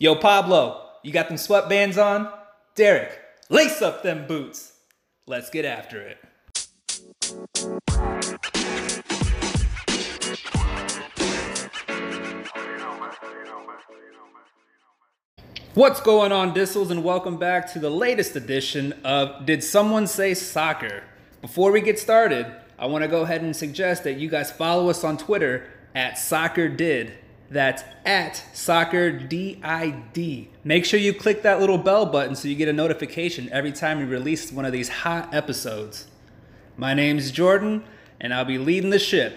Yo, Pablo, you got them sweatbands on? Derek, lace up them boots. Let's get after it. What's going on, Dizzles, and welcome back to the latest edition of Did Someone Say Soccer? Before we get started, I want to go ahead and suggest that you guys follow us on Twitter at SoccerDid. That's at SoccerDid. Make sure you click that little bell button so you get a notification every time we release one of these hot episodes. My name's Jordan, and I'll be leading the ship.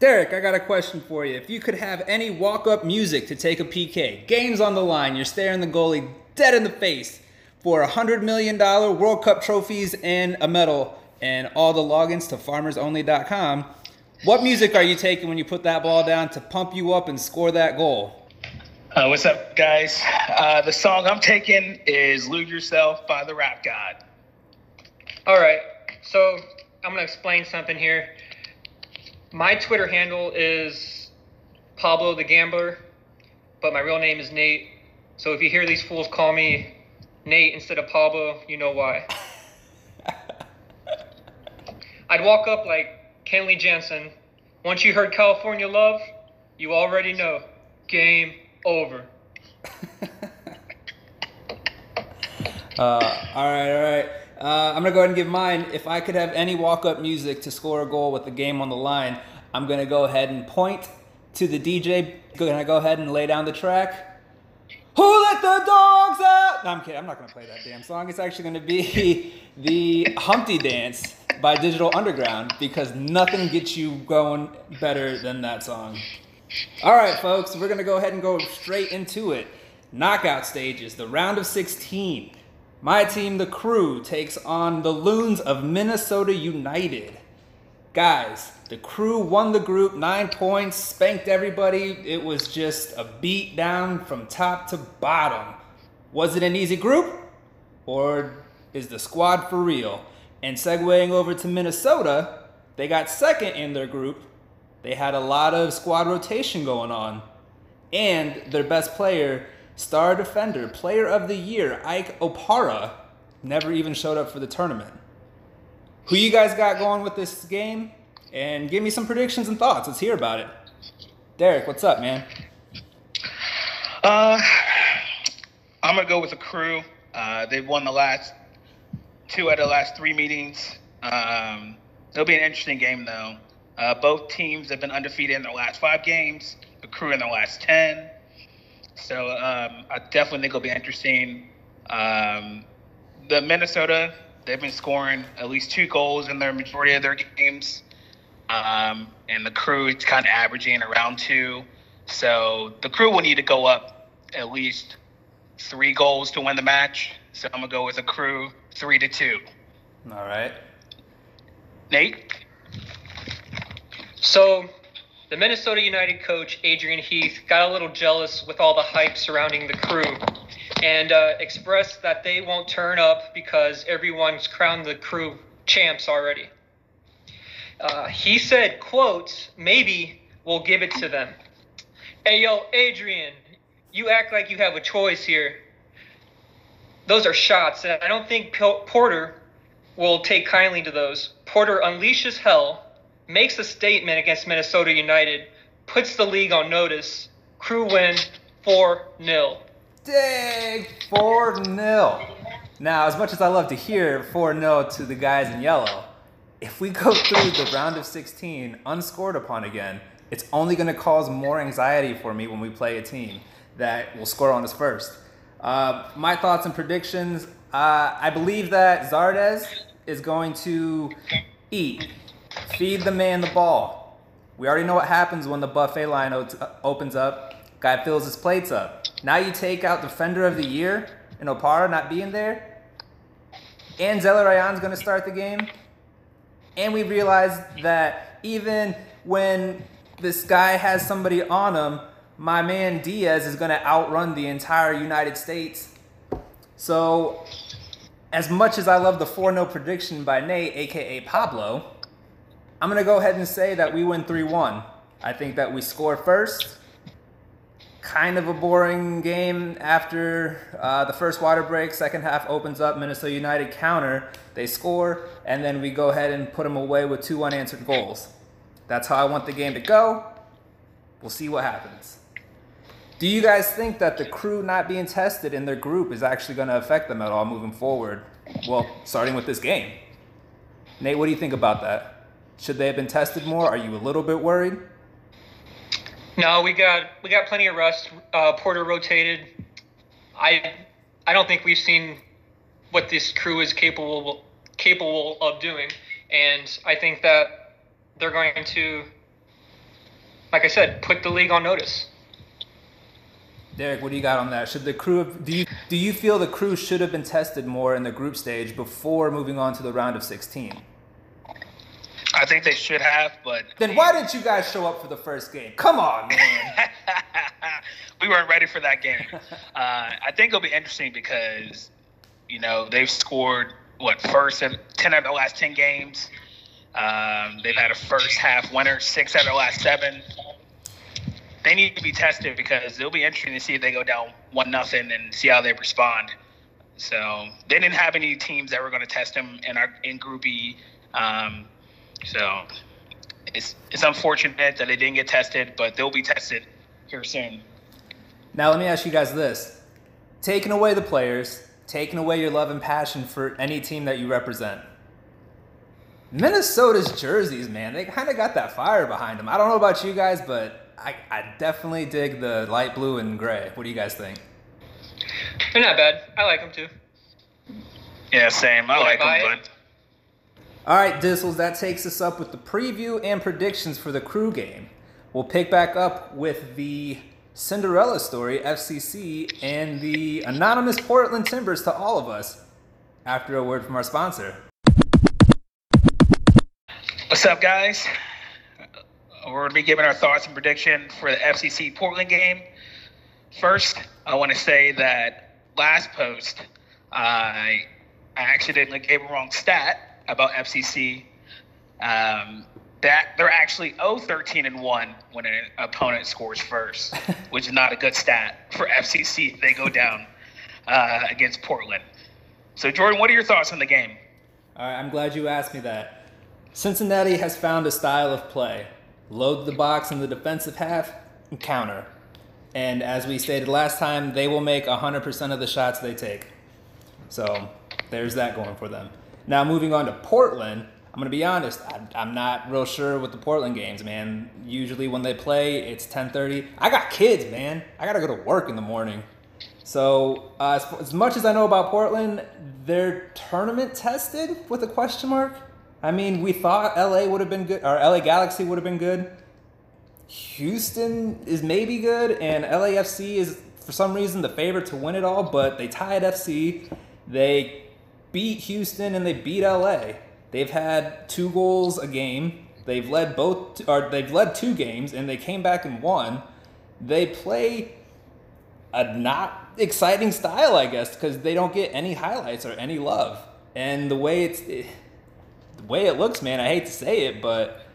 Derek, I got a question for you. If you could have any walk-up music to take a PK, game's on the line, you're staring the goalie dead in the face for $100 million World Cup trophies and a medal and all the logins to FarmersOnly.com, what music are you taking when you put that ball down to pump you up and score that goal? What's up, guys? The song I'm taking is Lose Yourself by The Rap God. All right, so I'm going to explain something here. My Twitter handle is Pablo the Gambler, but my real name is Nate. So if you hear these fools call me Nate instead of Pablo, you know why. I'd walk up like Kenley Jansen. Once you heard California Love, you already know. Game over. All right. I'm going to go ahead and give mine. If I could have any walk-up music to score a goal with the game on the line, I'm going to go ahead and point to the DJ. Going to go ahead and lay down the track. Who let the dogs out? No, I'm kidding. I'm not going to play that damn song. It's actually going to be the Humpty Dance by Digital Underground, because nothing gets you going better than that song. All right, folks. We're going to go ahead and go straight into it. Knockout stages. The round of 16. My team, the Crew, takes on the Loons of Minnesota United. Guys, the Crew won the group, 9 points, spanked everybody. It was just a beat down from top to bottom. Was it an easy group? Or is the squad for real? And segueing over to Minnesota, they got second in their group. They had a lot of squad rotation going on. And their best player, star defender, player of the year, Ike Opara, never even showed up for the tournament. Who you guys got going with this game? And give me some predictions and thoughts. Let's hear about it. Derek, what's up, man? I'm going to go with the Crew. They've won the last two out of the last three meetings. It'll be an interesting game, though. Both teams have been undefeated in their last 5 games, the Crew in their last 10. So I definitely think it'll be interesting. The Minnesota, they've been scoring at least 2 goals in their majority of their games. And the Crew, it's kind of averaging around 2. So the Crew will need to go up at least 3 goals to win the match. So I'm going to go with the Crew 3-2. All right. Nate? So the Minnesota United coach, Adrian Heath, got a little jealous with all the hype surrounding the Crew and expressed that they won't turn up because everyone's crowned the Crew champs already. He said, quote, maybe we'll give it to them. Hey, yo, Adrian, you act like you have a choice here. Those are shots, and I don't think Porter will take kindly to those. Porter unleashes hell, makes a statement against Minnesota United, puts the league on notice. Crew win 4-0. Dang, 4-0. Now, as much as I love to hear 4-0 to the guys in yellow, if we go through the round of 16 unscored upon again, it's only going to cause more anxiety for me when we play a team that will score on us first. My thoughts and predictions, I believe that Zardes is going to eat. Feed the man the ball. We already know what happens when the buffet line opens up. Guy fills his plates up. Now you take out Defender of the Year and Opara not being there. And Zellerayan's going to start the game. And we realize that even when this guy has somebody on him, my man Diaz is going to outrun the entire United States. So as much as I love the 4-0 prediction by Nate, a.k.a. Pablo, I'm going to go ahead and say that we win 3-1. I think that we score first. kind of a boring game after the first water break. Second half opens up, Minnesota United counter, they score, and then we go ahead and put them away with 2 unanswered goals. That's how I want the game to go. We'll see what happens. Do you guys think that the Crew not being tested in their group is actually going to affect them at all moving forward? Well, starting with this game. Nate, what do you think about that? Should they have been tested more? Are you a little bit worried? No, we got plenty of rest. Porter rotated. I don't think we've seen what this Crew is capable of doing, and I think that they're going to, like I said, put the league on notice. Derek, what do you got on that? Should the Crew have, do you feel the Crew should have been tested more in the group stage before moving on to the round of 16? I think they should have, but... Then why didn't you guys show up for the first game? Come on, man. We weren't ready for that game. I think it'll be interesting because, you know, they've scored, what, first in 10 out of the last 10 games. They've had a first half winner, 6 out of the last 7. They need to be tested because it'll be interesting to see if they go down 1-0 and see how they respond. So they didn't have any teams that were going to test them in Group E. So it's unfortunate that they didn't get tested, but they'll be tested here soon. Now let me ask you guys this. Taking away the players, taking away your love and passion for any team that you represent. Minnesota's jerseys, man, they kind of got that fire behind them. I don't know about you guys, but I definitely dig the light blue and gray. What do you guys think? They're not bad. I like them too. Yeah, same. I like them, but... All right, Dizzles, that takes us up with the preview and predictions for the Crew game. We'll pick back up with the Cinderella story, FCC, and the anonymous Portland Timbers to all of us after a word from our sponsor. What's up, guys? We're going to be giving our thoughts and prediction for the FCC Portland game. First, I want to say that last post, I accidentally gave a wrong stat about FCC, that they're actually 0-13-1 when an opponent scores first, which is not a good stat for FCC if they go down against Portland. So, Jordan, what are your thoughts on the game? All right, I'm glad you asked me that. Cincinnati has found a style of play. Load the box in the defensive half and counter. And as we stated last time, they will make 100% of the shots they take. So there's that going for them. Now, moving on to Portland, I'm going to be honest. I'm not real sure with the Portland games, man. Usually when they play, it's 10:30. I got kids, man. I got to go to work in the morning. So as much as I know about Portland, they're tournament tested with a question mark. I mean, we thought LA would have been good, or LA Galaxy would have been good. Houston is maybe good, and LA FC is, for some reason, the favorite to win it all, but they tied FC. They beat Houston and they beat LA. They've had 2 goals a game. They've led both, or they've led 2 games, and they came back and won. They play a not exciting style, I guess, because they don't get any highlights or any love. And the way it looks, man, I hate to say it, but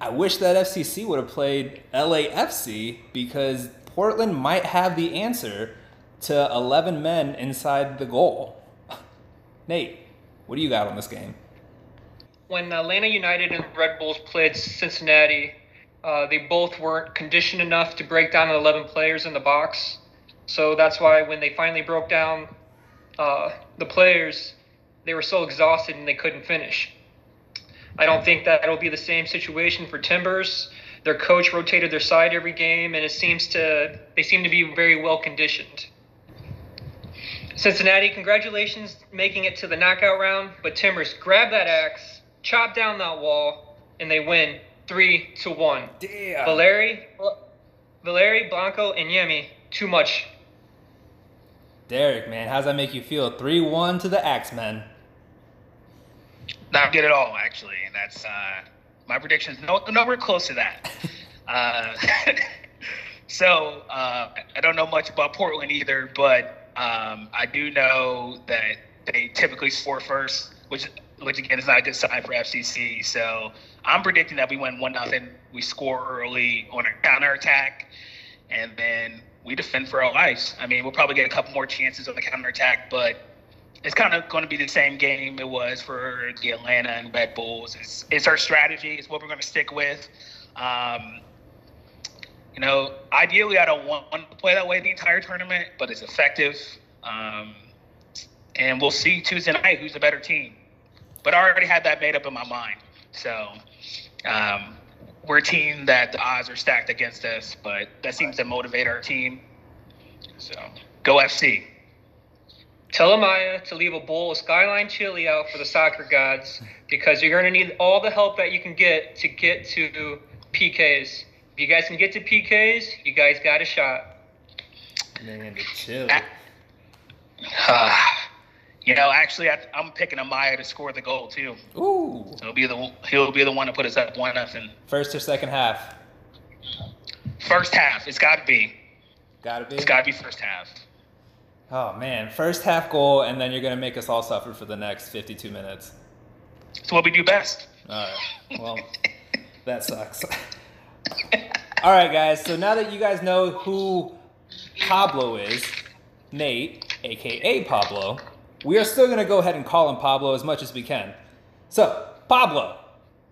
I wish that FCC would have played LA FC because Portland might have the answer to 11 men inside the goal. Nate, what do you got on this game? When Atlanta United and Red Bulls played Cincinnati, they both weren't conditioned enough to break down the 11 players in the box. So that's why when they finally broke down the players, they were so exhausted and they couldn't finish. I don't think that it'll be the same situation for Timbers. Their coach rotated their side every game, and they seem to be very well conditioned. Cincinnati, congratulations making it to the knockout round, but Timbers, grab that axe, chop down that wall, and they win 3-1. Damn. Valeri, Blanco, and Yemi, too much. Derek, man, how's that make you feel? 3-1 to the Axemen. Not good at all, actually. And that's my predictions. No, nowhere close to that. So I don't know much about Portland either, but I do know that they typically score first, which again is not a good sign for FCC. So I'm predicting that we win 1-0. We score early on a counterattack, and then we defend for our lives. I mean, we'll probably get a couple more chances on the counterattack, but it's kind of going to be the same game it was for the Atlanta and Red Bulls. It's our strategy. It's what we're going to stick with. You know, ideally, I don't want to play that way the entire tournament, but it's effective. And we'll see Tuesday night who's the better team. But I already had that made up in my mind. So we're a team that the odds are stacked against us, but that seems to motivate our team. So go FC. Tell Amaya to leave a bowl of Skyline chili out for the soccer gods, because you're going to need all the help that you can get to PKs. If you guys can get to PKs, you guys got a shot. Man, the chili. You know, actually, I'm picking Amaya to score the goal too. Ooh! So he'll be the one to put us up 1-0. First or second half? First half. It's got to be. Got to be. It's got to be first half. Oh man, first half goal, and then you're gonna make us all suffer for the next 52 minutes. It's what we do best. All right. Well, that sucks. All right, guys. So now that you guys know who Pablo is, Nate, aka Pablo. We are still going to go ahead and call him Pablo as much as we can. So, Pablo,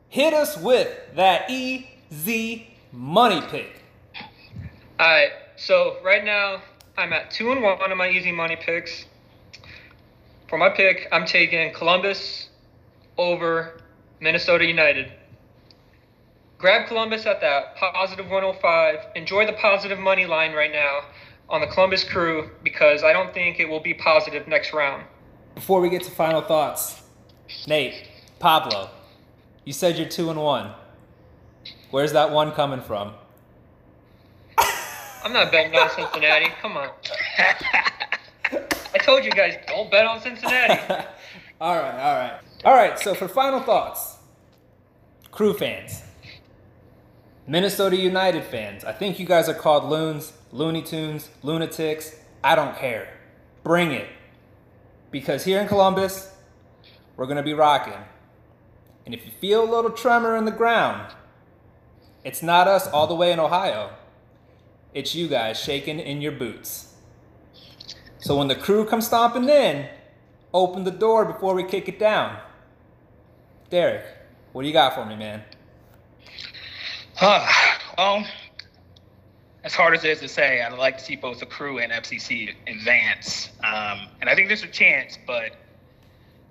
hit us with that easy money pick. All right. So, right now, I'm at 2-1 on my easy money picks. For my pick, I'm taking Columbus over Minnesota United. Grab Columbus at that positive 105. Enjoy the positive money line right now on the Columbus Crew, because I don't think it will be positive next round. Before we get to final thoughts, Nate, Pablo, you said you're 2-1. Where's that one coming from? I'm not betting on Cincinnati. Come on. I told you guys, don't bet on Cincinnati. All right. All right, so for final thoughts, Crew fans, Minnesota United fans, I think you guys are called loons, Looney Tunes, lunatics. I don't care. Bring it. Because here in Columbus, we're going to be rocking. And if you feel a little tremor in the ground, it's not us all the way in Ohio. It's you guys shaking in your boots. So when the Crew comes stomping in, open the door before we kick it down. Derek, what do you got for me, man? As hard as it is to say, I'd like to see both the Crew and FCC advance. And I think there's a chance, but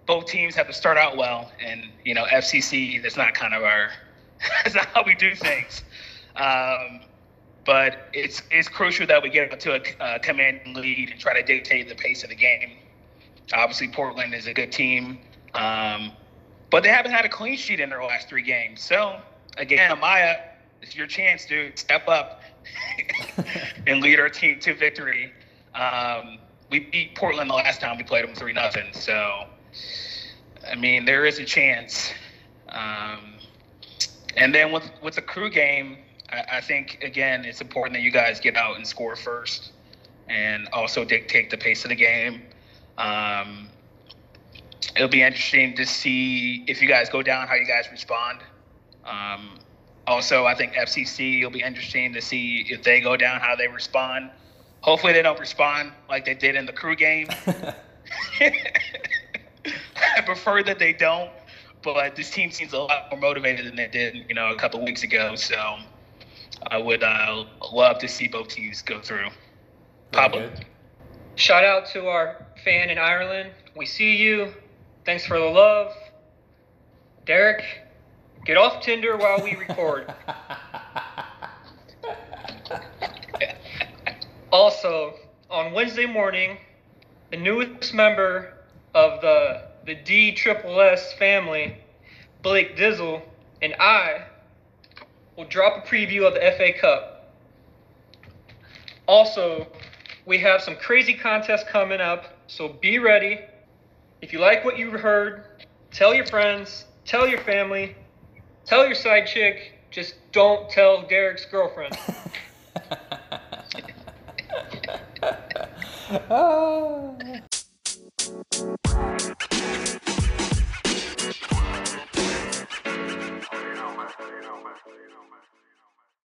both teams have to start out well. And, you know, FCC, that's not kind of our – that's not how we do things. But it's crucial that we get up to a commanding lead and try to dictate the pace of the game. Obviously, Portland is a good team. But they haven't had a clean sheet in their last 3 games. So, again, Amaya, it's your chance, dude. Step up. and lead our team to victory. We beat Portland the last time we played them 3-0. So, I mean, there is a chance. And then with the Crew game, I think, again, it's important that you guys get out and score first and also dictate the pace of the game. It'll be interesting to see if you guys go down, how you guys respond. Also, I think FCC will be interesting to see if they go down, how they respond. Hopefully they don't respond like they did in the Crew game. I prefer that they don't, but this team seems a lot more motivated than they did, you know, a couple weeks ago. So I would love to see both teams go through. Pablo. Shout out to our fan in Ireland. We see you. Thanks for the love. Derek. Get off Tinder while we record. Also, on Wednesday morning, the newest member of the DSSS family, Blake Dizzle, and I will drop a preview of the FA Cup. Also, we have some crazy contests coming up, so be ready. If you like what you heard, tell your friends, tell your family, tell your side chick, just don't tell Derek's girlfriend.